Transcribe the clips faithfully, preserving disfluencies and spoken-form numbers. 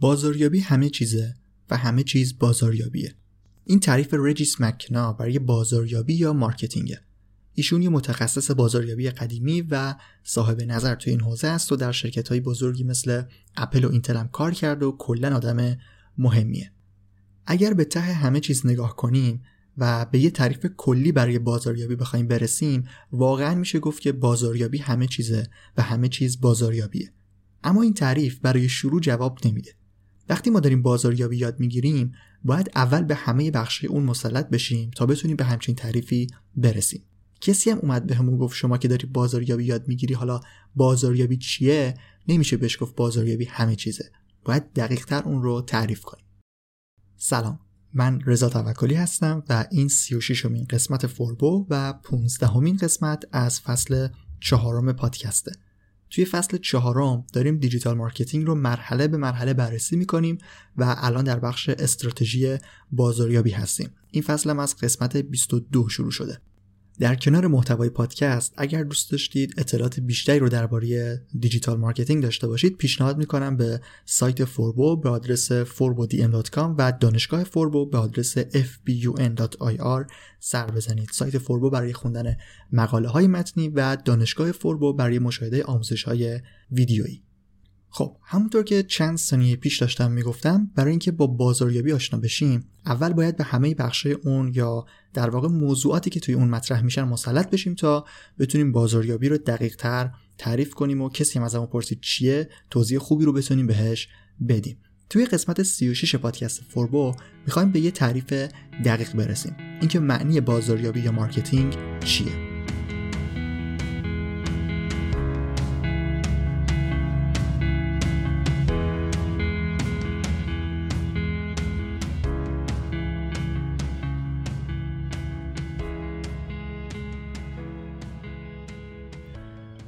بازاریابی همه چیزه و همه چیز بازاریابیه. این تعریف رجیس مکنا برای بازاریابی یا مارکتینگه. ایشون یه متخصص بازاریابی قدیمی و صاحب نظر تو این حوزه است و در شرکت‌های بزرگی مثل اپل و اینتل هم کار کرد و کلاً آدم مهمیه. اگر به ته همه چیز نگاه کنیم و به یه تعریف کلی برای بازاریابی بخوایم برسیم، واقعاً میشه گفت که بازاریابی همه چیزه و همه چیز بازاریابیه. اما این تعریف برای شروع جواب نمیده. وقتی ما داریم بازاریابی یاد میگیریم، باید اول به همه بخش‌های اون مسلط بشیم تا بتونیم به همچین تعریفی برسیم. کسی هم اومد بهمون گفت شما که داری بازاریابی یاد میگیری، حالا بازاریابی چیه؟ نمیشه بهش گفت بازاریابی همه چیزه. باید دقیق‌تر اون رو تعریف کنیم. سلام، من رضا توکالی هستم و این سی و ششمین قسمت فوربو و پانزدهمین قسمت از فصل چهارم پادکسته. توی فصل چهارم داریم دیجیتال مارکتینگ رو مرحله به مرحله بررسی می‌کنیم و الان در بخش استراتژی بازاریابی هستیم. این فصل هم از قسمت بیست و دو شروع شده. در کنار محتوای پادکست، اگر دوست داشتید اطلاعات بیشتری رو درباره دیجیتال مارکتینگ داشته باشید، پیشنهاد میکنم به سایت فوربو به آدرس فوربو دی ام دات کام و دانشگاه فوربو به آدرس اف بی یو ان دات آی آر سر بزنید. سایت فوربو برای خوندن مقاله های متنی و دانشگاه فوربو برای مشاهده آموزش های ویدیویی. خب، همونطور که چند ثانیه پیش داشتم میگفتم، برای اینکه با بازاریابی آشنا بشیم، اول باید به همه بخشای اون یا در واقع موضوعاتی که توی اون مطرح میشن مسلط بشیم تا بتونیم بازاریابی رو دقیق‌تر تعریف کنیم و کسی هم ازمون پرسید چیه، توضیح خوبی رو بتونیم بهش بدیم. توی قسمت سی و شش پادکست فوربو می‌خوایم به یه تعریف دقیق برسیم. اینکه معنی بازاریابی یا مارکتینگ چیه؟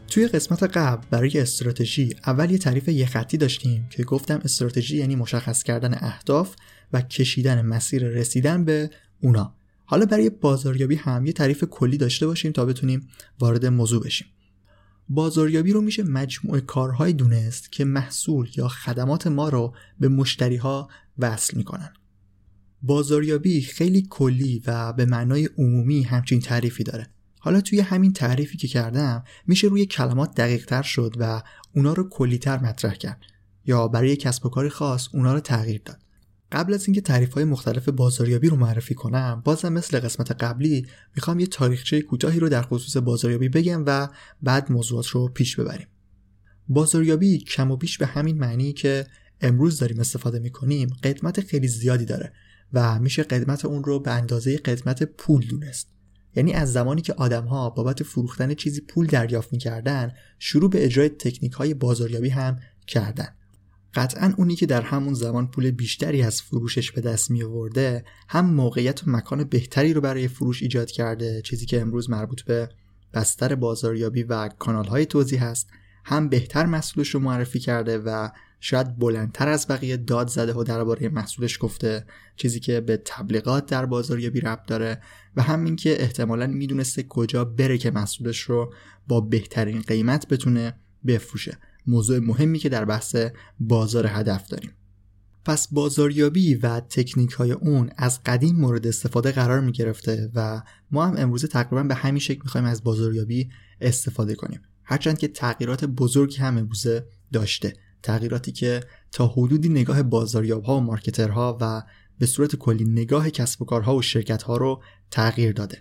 توی قسمت قبل برای استراتژی اول یه تعریف یه خطی داشتیم که گفتم استراتژی یعنی مشخص کردن اهداف و کشیدن مسیر رسیدن به اونا. حالا برای بازاریابی هم یه تعریف کلی داشته باشیم تا بتونیم وارد موضوع بشیم. بازاریابی رو میشه مجموعه کارهای دونست که محصول یا خدمات ما رو به مشتری‌ها وصل میکنن. بازاریابی خیلی کلی و به معنای عمومی همچین تعریفی داره. حالا توی همین تعریفی که کردم میشه روی کلمات دقیق‌تر شد و اونا رو کلی‌تر مطرح کرد یا برای کسب و کار خاص اونا رو تغییر داد. قبل از اینکه تعریف‌های مختلف بازاریابی رو معرفی کنم، بازم مثل قسمت قبلی میخوام یه تاریخچه کوتاهی رو در خصوص بازاریابی بگم و بعد موضوعات رو پیش ببریم. بازاریابی کم و بیش به همین معنی که امروز داریم استفاده می‌کنیم، قدمت خیلی زیادی داره و میشه قدمت اون رو به اندازه قدمت پول دونست. یعنی از زمانی که آدم‌ها بابت فروختن چیزی پول دریافت می‌کردن، شروع به اجرای تکنیک‌های بازاریابی هم کردن. قطعاً اونی که در همون زمان پول بیشتری از فروشش به دست می‌آورده، هم موقعیت و مکان بهتری رو برای فروش ایجاد کرده، چیزی که امروز مربوط به بستر بازاریابی و کانال‌های توزیع هست، هم بهتر محصولش رو معرفی کرده و شاید بلندتر از بقیه داد زده و درباره محصولش گفته، چیزی که به تبلیغات در بازاریابی ربط داره، و همین که احتمالاً میدونسته کجا بره که محصولش رو با بهترین قیمت بتونه بفروشه. موضوع مهمی که در بحث بازار هدف داریم. پس بازاریابی و تکنیک‌های اون از قدیم مورد استفاده قرار می‌گرفته و ما هم امروز تقریباً به همین شکل می‌خوایم از بازاریابی استفاده کنیم. هرچند که تغییرات بزرگی هم امروز داشته، تغییراتی که تا حدودی نگاه بازاریاب‌ها و مارکترها و به صورت کلی نگاه کسب و کارها و شرکت‌ها رو تغییر داده.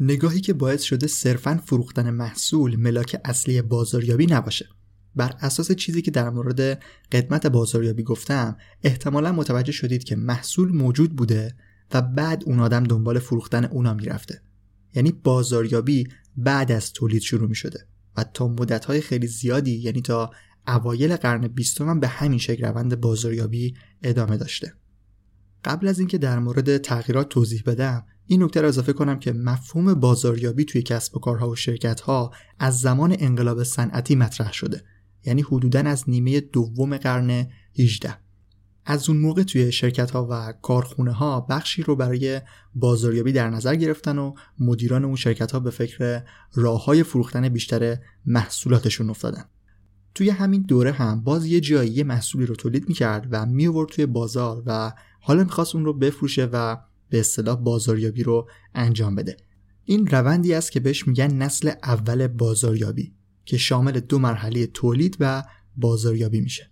نگاهی که باعث شده صرفاً فروختن محصول ملاک اصلی بازاریابی نباشه. بر اساس چیزی که در مورد قدمت بازاریابی گفتم، احتمالاً متوجه شدید که محصول موجود بوده و بعد اون آدم دنبال فروختن اونا میرفته. یعنی بازاریابی بعد از تولید شروع می‌شده و تا مدت‌های خیلی زیادی، یعنی تا اوایل قرن بیستم هم به همین شکل روند بازاریابی ادامه داشته. قبل از اینکه در مورد تغییرات توضیح بدم، این نکته را اضافه کنم که مفهوم بازاریابی توی کسب و کارها و شرکت‌ها از زمان انقلاب صنعتی مطرح شده، یعنی حدوداً از نیمه دوم قرن هجدهم. از اون موقع توی شرکت‌ها و کارخونه‌ها بخشی رو برای بازاریابی در نظر گرفتن و مدیران اون شرکت‌ها به فکر راه‌های فروختن بیشتر محصولاتشون افتادن. توی همین دوره هم باز یه جایی محصولی رو تولید می‌کرد و می‌آورد توی بازار و حالا می‌خواست اون رو بفروشه و به اصطلاح بازاریابی رو انجام بده. این روندی است که بهش میگن نسل اول بازاریابی که شامل دو مرحله تولید و بازاریابی میشه.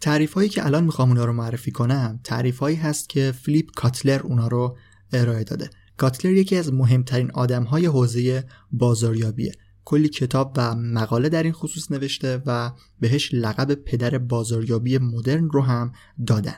تعریف‌هایی که الان می‌خوام اونا رو معرفی کنم، تعریف‌هایی هست که فیلیپ کاتلر اونا رو ارائه داده. کاتلر یکی از مهمترین آدم‌های حوزه بازاریابیه. کلی کتاب و مقاله در این خصوص نوشته و بهش لقب پدر بازاریابی مدرن رو هم دادن.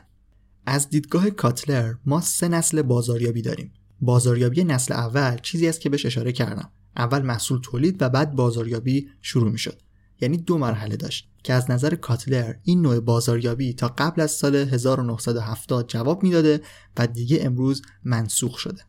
از دیدگاه کاتلر ما سه نسل بازاریابی داریم. بازاریابی نسل اول چیزی است که بهش اشاره کردم. اول محصول تولید و بعد بازاریابی شروع می‌شد. یعنی دو مرحله داشت که از نظر کاتلر این نوع بازاریابی تا قبل از سال هزار و نهصد و هفتاد جواب میداده و دیگه امروز منسوخ شده.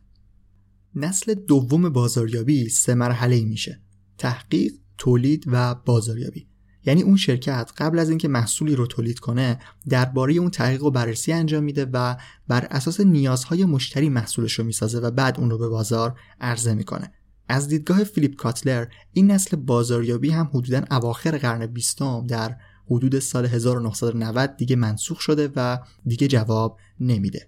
نسل دوم بازاریابی سه مرحله‌ای میشه: تحقیق، تولید و بازاریابی. یعنی اون شرکت قبل از اینکه محصولی رو تولید کنه درباره اون تحقیق و بررسی انجام میده و بر اساس نیازهای مشتری محصولش رو میسازه و بعد اون رو به بازار عرضه میکنه. از دیدگاه فیلیپ کاتلر این نسل بازاریابی هم حدوداً اواخر قرن بیستم در حدود سال هزار و نهصد و نود دیگه منسوخ شده و دیگه جواب نمیده.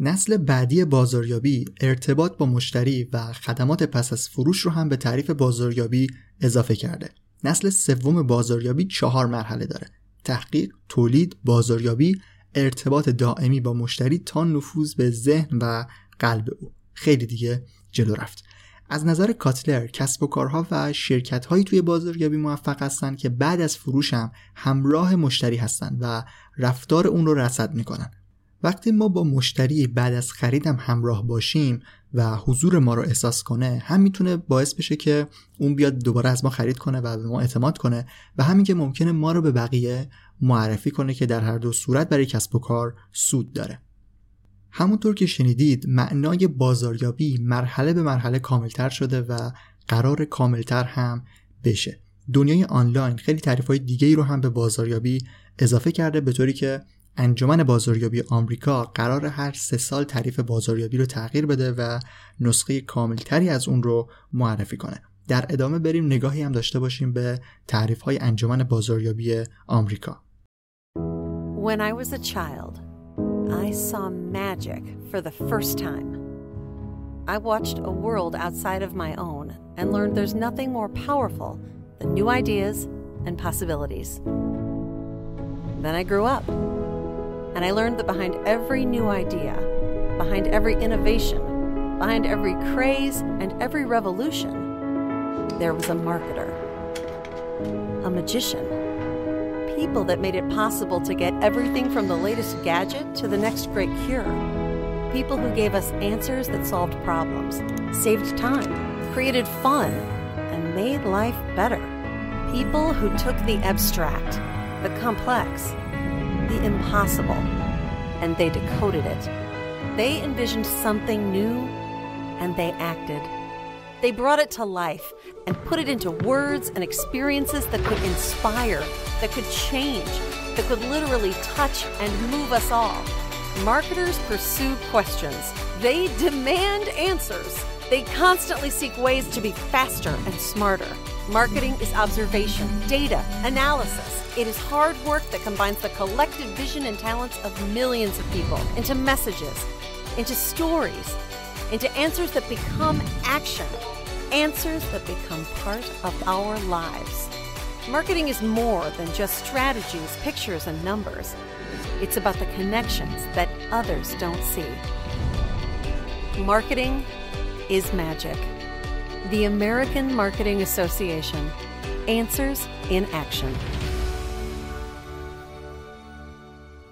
نسل بعدی بازاریابی ارتباط با مشتری و خدمات پس از فروش رو هم به تعریف بازاریابی اضافه کرده. نسل سوم بازاریابی چهار مرحله داره: تحقیق، تولید، بازاریابی، ارتباط دائمی با مشتری تا نفوذ به ذهن و قلب او. خیلی دیگه جلو رفت. از نظر کاتلر کسب و کارها و شرکت‌هایی توی بازاریابی موفق هستن که بعد از فروش هم همراه مشتری هستن و رفتار اون رو رصد میکنن. وقتی ما با مشتری بعد از خریدم همراه باشیم و حضور ما رو احساس کنه، هم میتونه باعث بشه که اون بیاد دوباره از ما خرید کنه و به ما اعتماد کنه و همین که ممکنه ما رو به بقیه معرفی کنه که در هر دو صورت برای کسب و کار سود داره. همونطور که شنیدید معنای بازاریابی مرحله به مرحله کاملتر شده و قرار کاملتر هم بشه. دنیای آنلاین خیلی تعریف‌های دیگه‌ای رو هم به بازاریابی اضافه کرده، به طوری که انجمن بازاریابی آمریکا قرار هر سه سال تعریف بازاریابی رو تغییر بده و نسخه کاملتری از اون رو معرفی کنه. در ادامه بریم نگاهی هم داشته باشیم به تعریف‌های انجمن بازاریابی آمریکا. When I was a child, I saw magic for the first time. I watched a world outside of my own and learned there's nothing more powerful than new ideas and possibilities. Then I grew up. And I learned that behind every new idea, behind every innovation, behind every craze and every revolution, there was a marketer, a magician, people that made it possible to get everything from the latest gadget to the next great cure, people who gave us answers that solved problems, saved time, created fun, and made life better, people who took the abstract, the complex, the impossible, and they decoded it. They envisioned something new, and they acted. They brought it to life and put it into words and experiences that could inspire, that could change, that could literally touch and move us all. Marketers pursue questions. They demand answers. They constantly seek ways to be faster and smarter. Marketing is observation, data, analysis. It is hard work that combines the collective vision and talents of millions of people into messages, into stories, into answers that become action, answers that become part of our lives. Marketing is more than just strategies, pictures, and numbers. It's about the connections that others don't see. Marketing is magic. The American Marketing Association. Answers in action.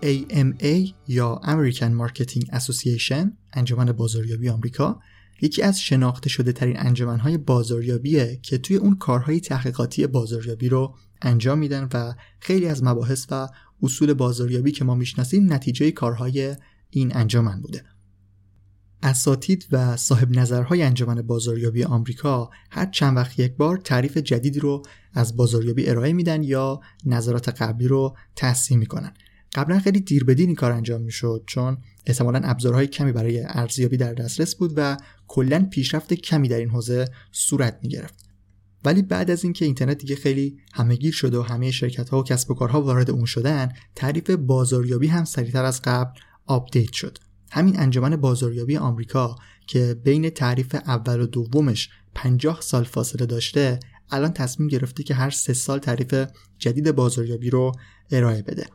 ای ام ای یا American Marketing Association، انجمن بازاریابی آمریکا، یکی از شناخته شده ترین انجمن‌های بازاریابیه که توی اون کارهای تحقیقاتی بازاریابی رو انجام میدن و خیلی از مباحث و اصول بازاریابی که ما میشناسیم نتیجه کارهای این انجمن بوده. اساتید و صاحب نظرهای انجمن بازاریابی آمریکا هر چند وقت یک بار تعریف جدیدی رو از بازاریابی ارائه میدن یا نظرات قبلی رو تصحیح میکنن. قبلا خیلی دیر بدین این کار انجام میشد چون احتمالاً ابزارهای کمی برای ارزیابی در دسترس بود و کلاً پیشرفت کمی در این حوزه صورت میگرفت. ولی بعد از اینکه اینترنت دیگه خیلی همهگیر شده و همه شرکت‌ها و کسب و کارها وارد اون شدن، تعریف بازاریابی هم سریعتر از قبل آپدیت شد. همین انجمن بازاریابی آمریکا که بین تعریف اول و دومش پنجاه سال فاصله داشته، الان تصمیم گرفته که هر سه سال تعریف جدید بازاریابی رو ارائه بده.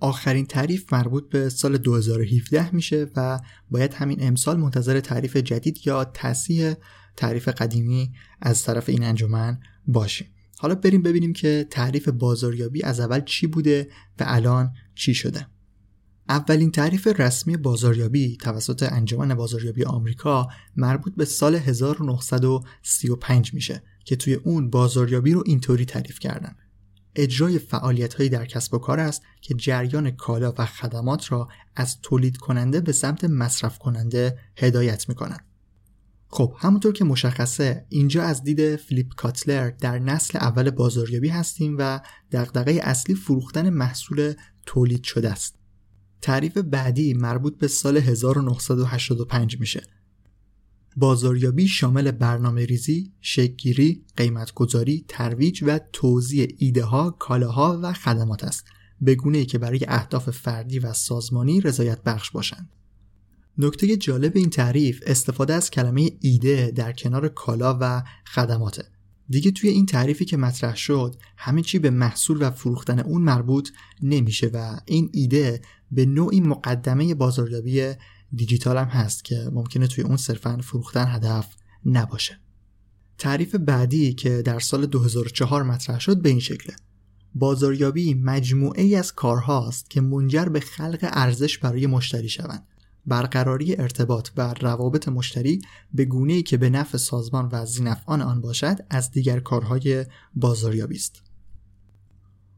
آخرین تعریف مربوط به سال دو هزار و هفده میشه و باید همین امسال منتظر تعریف جدید یا تصحیح تعریف قدیمی از طرف این انجمن باشیم. حالا بریم ببینیم که تعریف بازاریابی از اول چی بوده و الان چی شده. اولین تعریف رسمی بازاریابی توسط انجمن بازاریابی آمریکا مربوط به سال هزار و نهصد و سی و پنج میشه که توی اون بازاریابی رو اینطوری تعریف کردن: اجرای فعالیت‌های در کسب و کار است که جریان کالا و خدمات را از تولید کننده به سمت مصرف کننده هدایت می‌کنند. خب همونطور که مشخصه، اینجا از دید فیلیپ کاتلر در نسل اول بازاریابی هستیم و دغدغه اصلی فروختن محصول تولید شده است. تعریف بعدی مربوط به سال هزار و نهصد و هشتاد و پنج میشه. بازاریابی شامل برنامه‌ریزی، شکل‌گیری، قیمت‌گذاری، ترویج و توزیع ایده‌ها، کالاها و خدمات است، به گونه‌ای که برای اهداف فردی و سازمانی رضایت بخش باشند. نکته جالب این تعریف استفاده از کلمه ایده در کنار کالا و خدماته. دیگه توی این تعریفی که مطرح شد، همه چی به محصول و فروختن اون مربوط نمیشه و این ایده به نوعی مقدمه بازاریابی دیجیتال هم هست که ممکنه توی اون صرفاً فروختن هدف نباشه. تعریف بعدی که در سال دو هزار و چهار مطرح شد به این شکله: بازاریابی مجموعه‌ای از کارهاست که منجر به خلق ارزش برای مشتری شوند. برقراری ارتباط و روابط مشتری به گونه‌ای که به نفع سازمان و ذینفعان آن باشد از دیگر کارهای بازاریابی است.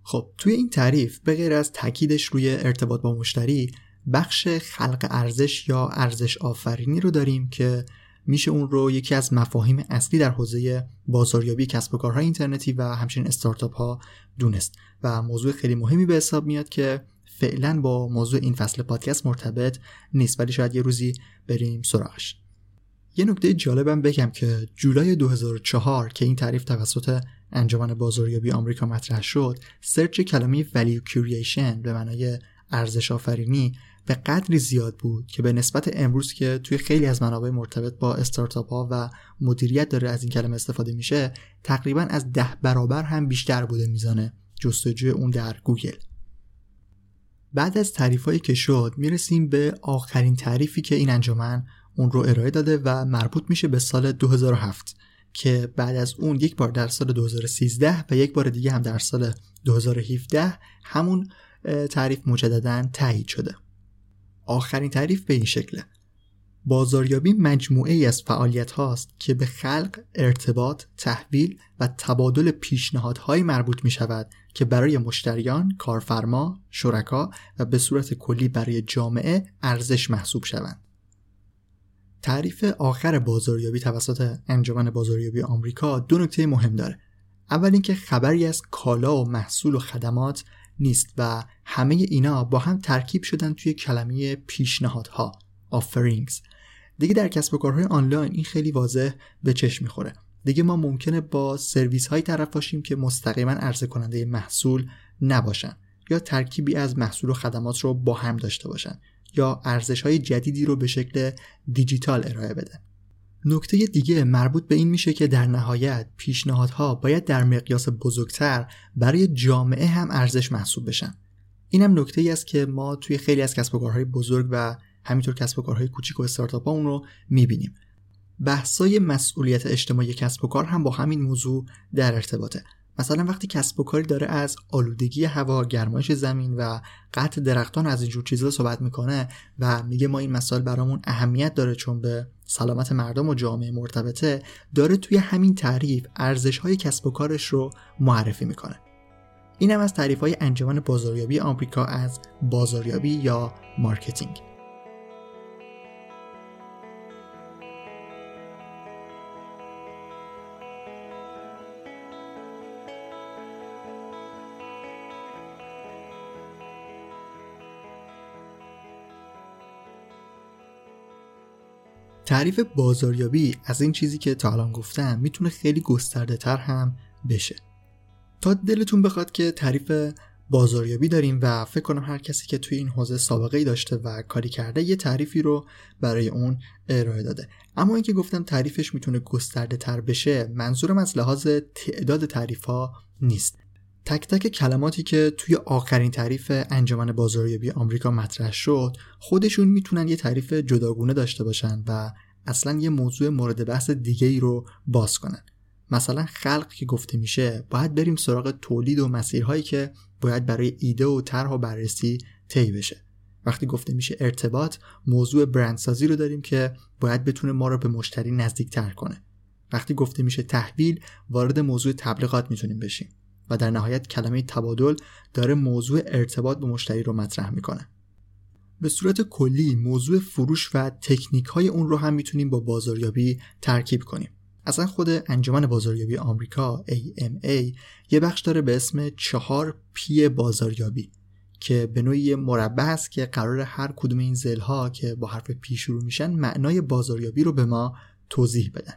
خب توی این تعریف به غیر از تاکیدش روی ارتباط با مشتری، بخش خلق ارزش یا ارزش آفرینی رو داریم که میشه اون رو یکی از مفاهیم اصلی در حوزه بازاریابی کسب و کارهای اینترنتی و همچنین استارتاپ ها دونست و موضوع خیلی مهمی به حساب میاد که فعلا با موضوع این فصل پادکست مرتبط نیست، ولی شاید یه روزی بریم سراغش. یه نکته جالبم بگم که جولای دو هزار و چهار که این تعریف توسط انجمن بازاریابی آمریکا مطرح شد، سرچ کلمه value creation به معنای ارزش آفرینی به قدری زیاد بود که به نسبت امروز که توی خیلی از منابع مرتبط با استارتاپ ها و مدیریت داره از این کلمه استفاده میشه، تقریباً از ده برابر هم بیشتر بوده میزانه جستجوی اون در گوگل. بعد از تعریفایی که شد، میرسیم به آخرین تعریفی که این انجمن اون رو ارائه داده و مربوط میشه به سال دو هزار و هفت که بعد از اون یک بار در سال دو هزار و سیزده و یک بار دیگه هم در سال دو هزار و هفده همون تعریف مجدداً تایید شده. آخرین تعریف به این شکله: بازاریابی مجموعه ای از فعالیت هاست که به خلق، ارتباط، تحویل و تبادل پیشنهادهای مربوط می شود که برای مشتریان، کارفرما، شرکا و به صورت کلی برای جامعه ارزش محسوب شوند. تعریف آخر بازاریابی توسط انجمن بازاریابی آمریکا دو نکته مهم داره. اول اینکه خبری از کالا و محصول و خدمات نیست و همه اینا با هم ترکیب شدن توی کلمه پیشنهادها، offerings. دیگه در کسب و کارهای آنلاین این خیلی واضح به چشم میخوره. دیگه ما ممکنه با سرویس های طرف باشیم که مستقیما عرضه کننده محصول نباشن یا ترکیبی از محصول و خدمات رو با هم داشته باشن یا ارزش های جدیدی رو به شکل دیجیتال ارائه بدن. نکته دیگه مربوط به این میشه که در نهایت پیشنهادها باید در مقیاس بزرگتر برای جامعه هم ارزش محسوب بشن. این هم نکته ای است که ما توی خیلی از کسب و کارهای بزرگ و همینطور کسب و کارهای کوچیک و استارتاپ‌ها اون رو میبینیم. بحث‌های مسئولیت اجتماعی کسب و کار هم با همین موضوع در ارتباطه. مثلا وقتی کسب و کاری داره از آلودگی هوا، گرمایش زمین و قطع درختان از اینجور چیزا صحبت میکنه و میگه ما این مسائل برامون اهمیت داره چون به سلامت مردم و جامعه مرتبطه، داره توی همین تعریف ارزش‌های کسب و کارش رو معرفی میکنه. این هم از تعریف‌های انجمن بازاریابی آمریکا از بازاریابی یا مارکتینگ. تعریف بازاریابی از این چیزی که تا الان گفتم میتونه خیلی گسترده تر هم بشه. تا دلتون بخواد که تعریف بازاریابی داریم و فکر کنم هر کسی که توی این حوزه سابقه‌ای داشته و کاری کرده یه تعریفی رو برای اون ارائه داده. اما اینکه گفتم تعریفش میتونه گسترده تر بشه، منظورم از لحاظ تعداد تعریف‌ها نیست. تک تک کلماتی که توی آخرین تعریف انجمن بازاریابی آمریکا مطرح شد، خودشون میتونن یه تعریف جداگونه داشته باشن و اصلاً یه موضوع مورد بحث دیگه‌ای رو باز کنن. مثلا خلق که گفته میشه، باید بریم سراغ تولید و مسیرهایی که باید برای ایده و طرح و بررسی طی بشه. وقتی گفته میشه ارتباط، موضوع برندسازی رو داریم که باید بتونه ما رو به مشتری نزدیک‌تر کنه. وقتی گفته میشه تحویل، وارد موضوع تبلیغات میتونیم بشیم. و در نهایت کلمه تبادل داره موضوع ارتباط با مشتری رو مطرح میکنه. به صورت کلی موضوع فروش و تکنیک‌های اون رو هم میتونیم با بازاریابی ترکیب کنیم. اصلا خود انجمن بازاریابی آمریکا ای ام ای یه بخش داره به اسم چهار پی بازاریابی که به نوعی مربع است که قرار هر کدوم این ضلع‌ها که با حرف پی شروع میشن معنای بازاریابی رو به ما توضیح بدن.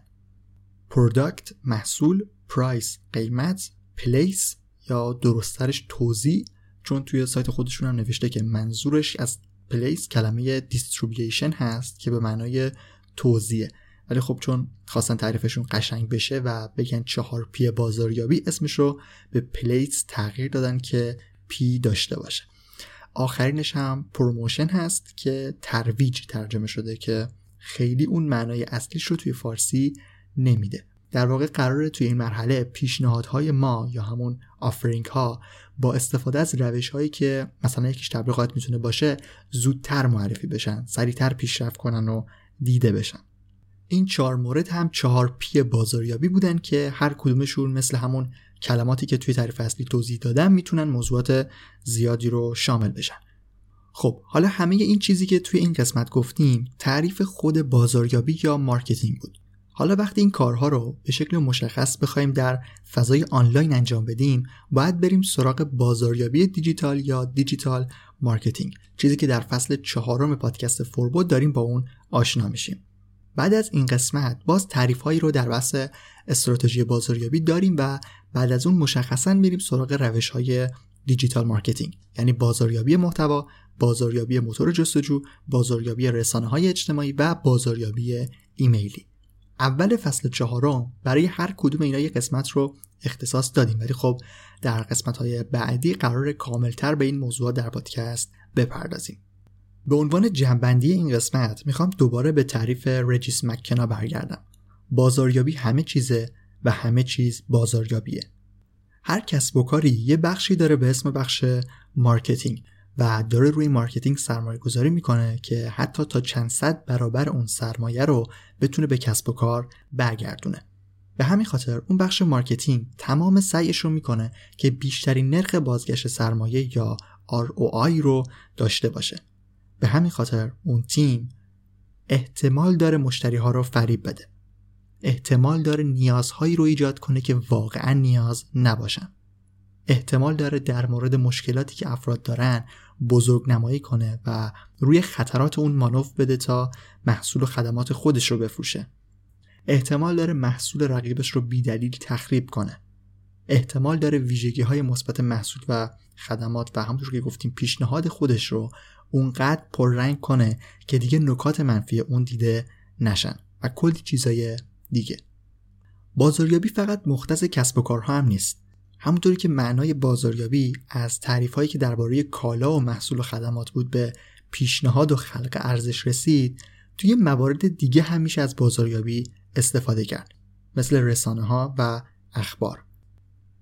پروداکت محصول، پرایس قیمت، پلیس یا درسترش توزیع، چون توی سایت خودشون هم نوشته که منظورش از پلیس کلمه دیستریبیوشن هست که به معنای توزیعه، ولی خب چون خواستن تعریفشون قشنگ بشه و بگن چهار پی بازاریابی، اسمش رو به پلیس تغییر دادن که پی داشته باشه. آخرینش هم پروموشن هست که ترویج ترجمه شده که خیلی اون معنای اصلیش رو توی فارسی نمیده. در واقع قراره توی این مرحله پیشنهادهای ما یا همون آفرینگ ها با استفاده از روش هایی که مثلا یکیش تبلیغات میتونه باشه زودتر معرفی بشن، سریعتر پیشرفت کنن و دیده بشن. این چهار مورد هم چهار پی بازاریابی بودن که هر کدومشون مثل همون کلماتی که توی تعریف اصلی توضیح دادم میتونن موضوعات زیادی رو شامل بشن. خب حالا همه این چیزی که توی این قسمت گفتیم تعریف خود بازاریابی یا مارکتینگ بود. حالا وقتی این کارها رو به شکل مشخص بخوایم در فضای آنلاین انجام بدیم، باید بریم سراغ بازاریابی دیجیتال یا دیجیتال مارکتینگ، چیزی که در فصل چهارم پادکست فوربو داریم با اون آشنا میشیم. بعد از این قسمت باز تعریف‌هایی رو در بحث استراتژی بازاریابی داریم و بعد از اون مشخصاً میریم سراغ روش‌های دیجیتال مارکتینگ، یعنی بازاریابی محتوا، بازاریابی موتور جستجو، بازاریابی رسانه‌های اجتماعی و بازاریابی ایمیلی. اول فصل چهارم برای هر کدوم اینا یه قسمت رو اختصاص دادیم، ولی خب در قسمت‌های بعدی قراره کامل‌تر به این موضوع در پادکست بپردازیم. به عنوان جمع‌بندی این قسمت میخوام دوباره به تعریف رجیس مکنا برگردم. بازاریابی همه چیزه و همه چیز بازاریابیه. هر کسب و کاری یه بخشی داره به اسم بخش مارکتینگ و داره روی مارکتینگ سرمایه گذاری میکنه که حتی تا چند صد برابر اون سرمایه رو بتونه به کسب و کار برگردونه. به همین خاطر اون بخش مارکتینگ تمام سعیش رو میکنه که بیشترین نرخ بازگشت سرمایه یا آر او آی رو داشته باشه. به همین خاطر اون تیم احتمال داره مشتری ها رو فریب بده، احتمال داره نیازهایی رو ایجاد کنه که واقعا نیاز نباشن، احتمال داره در مورد مشکلاتی که افراد دارن بزرگ نمایی کنه و روی خطرات اون مانور بده تا محصول و خدمات خودش رو بفروشه، احتمال داره محصول رقیبش رو بی‌دلیل تخریب کنه، احتمال داره ویژگی‌های مثبت محصول و خدمات و همونطور که گفتیم پیشنهاد خودش رو اونقدر پررنگ کنه که دیگه نکات منفی اون دیده نشن و کلی چیزای دیگه. بازاریابی فقط مختص کسب و کارها هم نیست. همونطوری که معنای بازاریابی از تعریف‌هایی که درباره کالا و محصول و خدمات بود به پیشنهاد و خلق ارزش رسید، توی موارد دیگه همیشه از بازاریابی استفاده کرد، مثل رسانه‌ها و اخبار.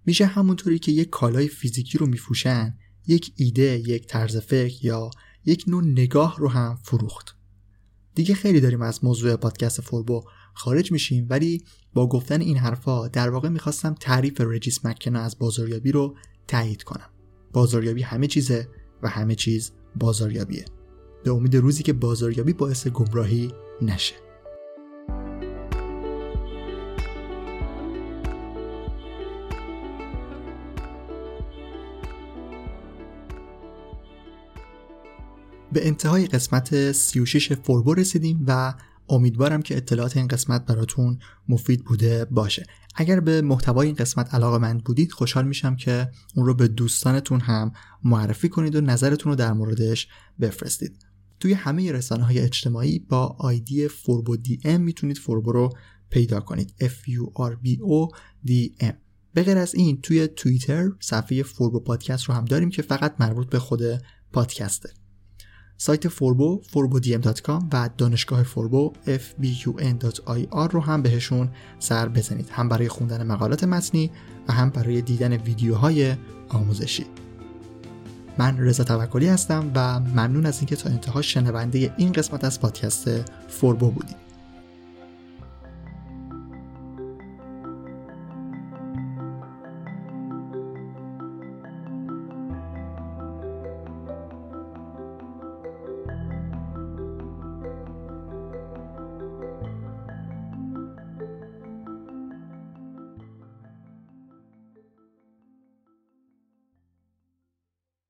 میشه همونطوری که یک کالای فیزیکی رو میفروشن، یک ایده، یک طرز فکر یا یک نوع نگاه رو هم فروخت. دیگه خیلی داریم از موضوع پادکست فوربو خارج میشیم، ولی با گفتن این حرفا در واقع میخواستم تعریف رجیس مکنا از بازاریابی رو تایید کنم. بازاریابی همه چیزه و همه چیز بازاریابیه. به امید روزی که بازاریابی باعث گمراهی نشه. به انتهای قسمت سی و شش فوربو رسیدیم و امیدوارم که اطلاعات این قسمت براتون مفید بوده باشه. اگر به محتوای این قسمت علاقه‌مند بودید خوشحال میشم که اون رو به دوستانتون هم معرفی کنید و نظرتون رو در موردش بفرستید. توی همه رسانه‌های اجتماعی با آیدی فوربو دی ام میتونید فوربو رو پیدا کنید. اف یو آر بی او دی ام. به غیر از این توی توییتر صفحه فوربو پادکست رو هم داریم که فقط مربوط به خود پادکسته. سایت فوربو فوربو دی ام دات کام و دانشگاه فوربو اف بی یو ان دات آی آر رو هم بهشون سر بزنید، هم برای خوندن مقالات متنی و هم برای دیدن ویدیوهای آموزشی. من رضا توکالی هستم و ممنون از اینکه تا انتها شنونده این قسمت از پادکست فوربو بودید.